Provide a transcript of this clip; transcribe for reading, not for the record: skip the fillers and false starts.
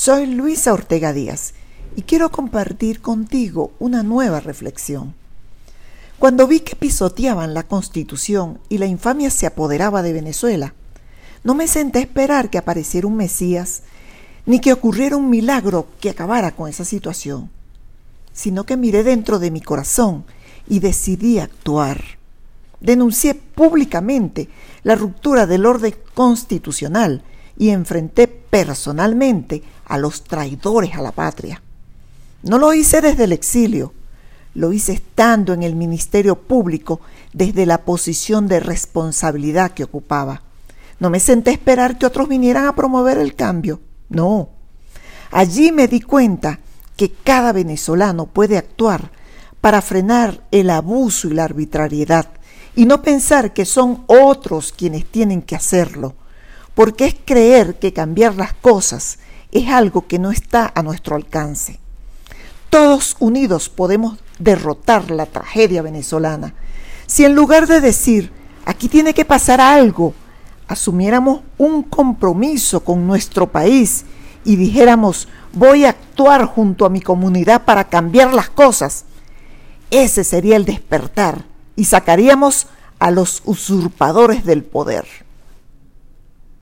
Soy Luisa Ortega Díaz y quiero compartir contigo una nueva reflexión. Cuando vi que pisoteaban la Constitución y la infamia se apoderaba de Venezuela, no me senté a esperar que apareciera un Mesías ni que ocurriera un milagro que acabara con esa situación, sino que miré dentro de mi corazón y decidí actuar. Denuncié públicamente la ruptura del orden constitucional y enfrenté personalmente a los traidores a la patria. No lo hice desde el exilio, lo hice estando en el Ministerio Público desde la posición de responsabilidad que ocupaba. No me senté a esperar que otros vinieran a promover el cambio, no. Allí me di cuenta que cada venezolano puede actuar para frenar el abuso y la arbitrariedad y no pensar que son otros quienes tienen que hacerlo, porque es creer que cambiar las cosas es algo que no está a nuestro alcance. Todos unidos podemos derrotar la tragedia venezolana. Si en lugar de decir, aquí tiene que pasar algo, asumiéramos un compromiso con nuestro país y dijéramos, voy a actuar junto a mi comunidad para cambiar las cosas, ese sería el despertar y sacaríamos a los usurpadores del poder.